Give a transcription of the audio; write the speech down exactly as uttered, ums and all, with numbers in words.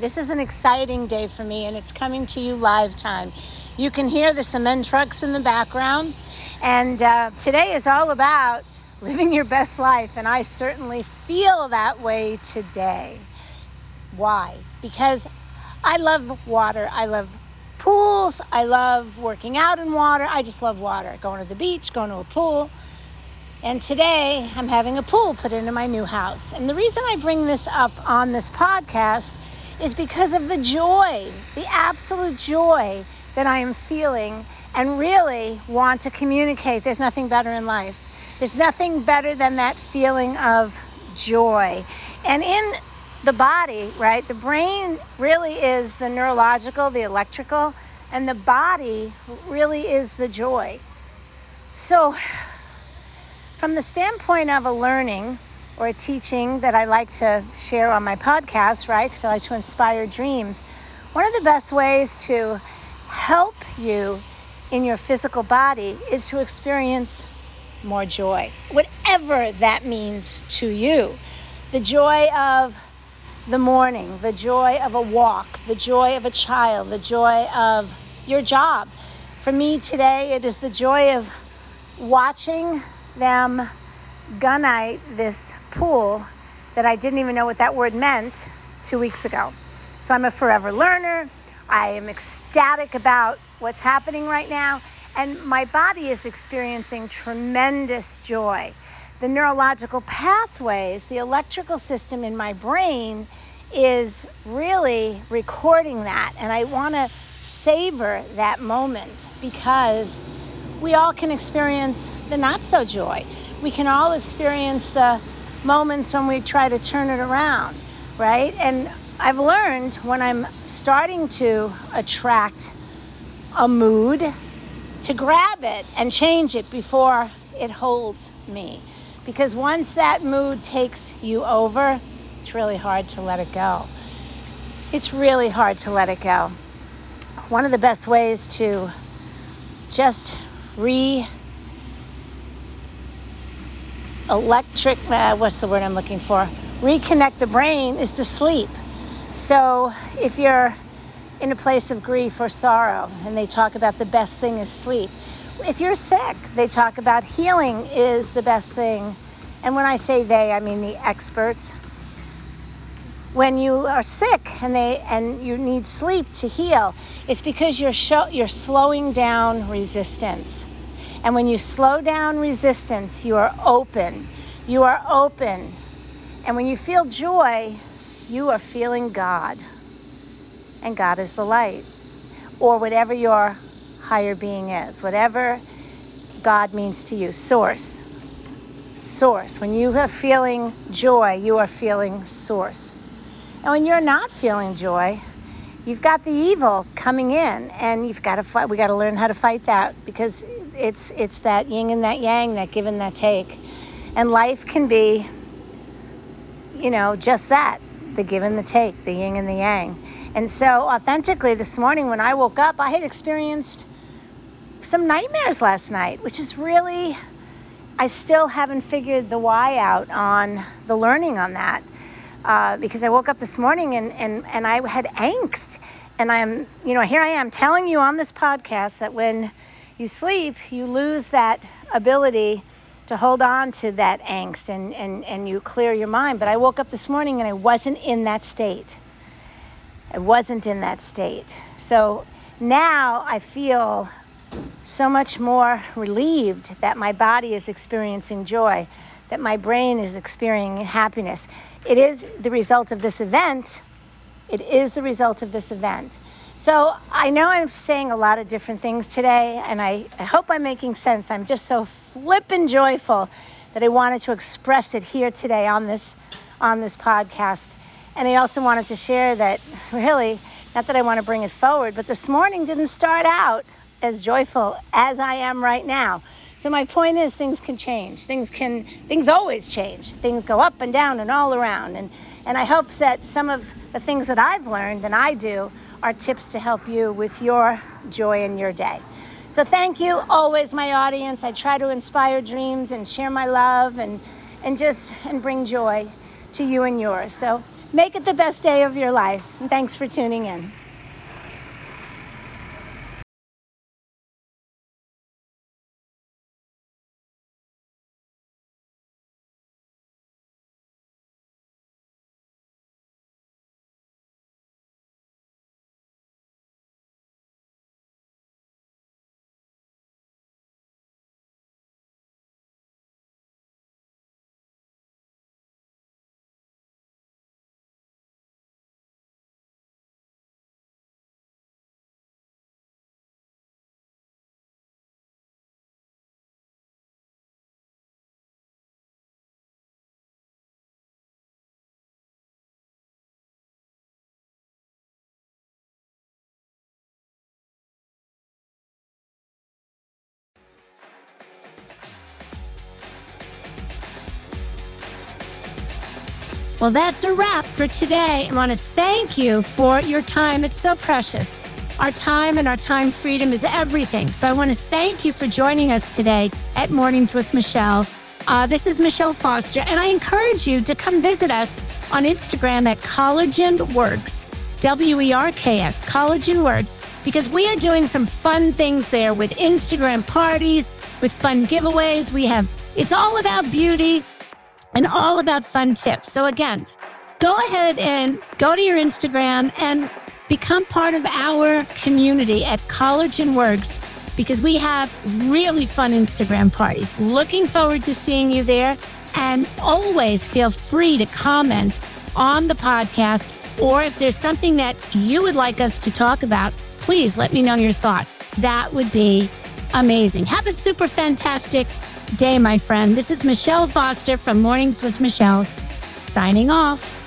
This is an exciting day for me, and it's coming to you live time. You can hear the cement trucks in the background, and uh, today is all about living your best life, and I certainly feel that way today. Why? Because I love water. I love pools. I love working out in water. I just love water. Going to the beach, going to a pool. And today, I'm having a pool put into my new house. And the reason I bring this up on this podcast is because of the joy, the absolute joy that I am feeling and really want to communicate. There's nothing better in life. There's nothing better than that feeling of joy. And in the body, right, the brain really is the neurological, the electrical, and the body really is the joy. So from the standpoint of a learning or a teaching that I like to share on my podcast, right? Because I like to inspire dreams. One of the best ways to help you in your physical body is to experience more joy, whatever that means to you. The joy of the morning, the joy of a walk, the joy of a child, the joy of your job. For me today, it is the joy of watching them gunite this pool that I didn't even know what that word meant two weeks ago. So I'm a forever learner. I am ecstatic about what's happening right now, and my body is experiencing tremendous joy. The neurological pathways, the electrical system in my brain is really recording that, and I want to savor that moment because we all can experience the not so joy. We can all experience the moments when we try to turn it around, right? And I've learned when I'm starting to attract a mood to grab it and change it before it holds me. Because once that mood takes you over, it's really hard to let it go. It's really hard to let it go. One of the best ways to just re- electric, uh, what's the word I'm looking for? reconnect the brain is to sleep. So if you're in a place of grief or sorrow, and they talk about the best thing is sleep. If you're sick, they talk about healing is the best thing. And when I say they, I mean the experts. When you are sick and they and you need sleep to heal, it's because you're show, you're slowing down resistance. And when you slow down resistance, you are open. You are open. And when you feel joy, you are feeling God. And God is the light. Or whatever your higher being is. Whatever God means to you. Source. Source. When you are feeling joy, you are feeling source. And when you're not feeling joy, you've got the evil coming in. And you've got to fight. We've got to learn how to fight that. Because It's it's that yin and that yang, that give and that take. And life can be, you know, just that, the give and the take, the yin and the yang. And so authentically this morning when I woke up, I had experienced some nightmares last night, which is really, I still haven't figured the why out on the learning on that. Uh, because I woke up this morning and, and, and I had angst. And I'm, you know, here I am telling you on this podcast that when you sleep, you lose that ability to hold on to that angst and, and, and you clear your mind. But I woke up this morning and I wasn't in that state. I wasn't in that state. So now I feel so much more relieved that my body is experiencing joy, that my brain is experiencing happiness. It is the result of this event. It is the result of this event. So I know I'm saying a lot of different things today, and I, I hope I'm making sense. I'm just so flippin' joyful that I wanted to express it here today on this on this podcast. And I also wanted to share that, really, not that I want to bring it forward, but this morning didn't start out as joyful as I am right now. So my point is things can change. Things can things always change. Things go up and down and all around. And, and I hope that some of the things that I've learned and I do are tips to help you with your joy in your day. So thank you always, my audience. I try to inspire dreams and share my love and and just and bring joy to you and yours. So Make it the best day of your life. And thanks for tuning in. Well, that's a wrap for today. I want to thank you for your time. It's so precious. Our time and our time freedom is everything. So I want to thank you for joining us today at Mornings with Michelle. Uh, this is Michelle Foster, and I encourage you to come visit us on Instagram at CollagenWorks, W E R K S, CollagenWorks, because we are doing some fun things there with Instagram parties, with fun giveaways. We have, it's all about beauty, and all about fun tips. So again, go ahead and go to your Instagram and become part of our community at CollagenWorks, because we have really fun Instagram parties. Looking forward to seeing you there. And always feel free to comment on the podcast, or if there's something that you would like us to talk about, please let me know your thoughts. That would be amazing. Have a super fantastic day, my friend. This is Michelle Foster from Mornings with Michelle, signing off.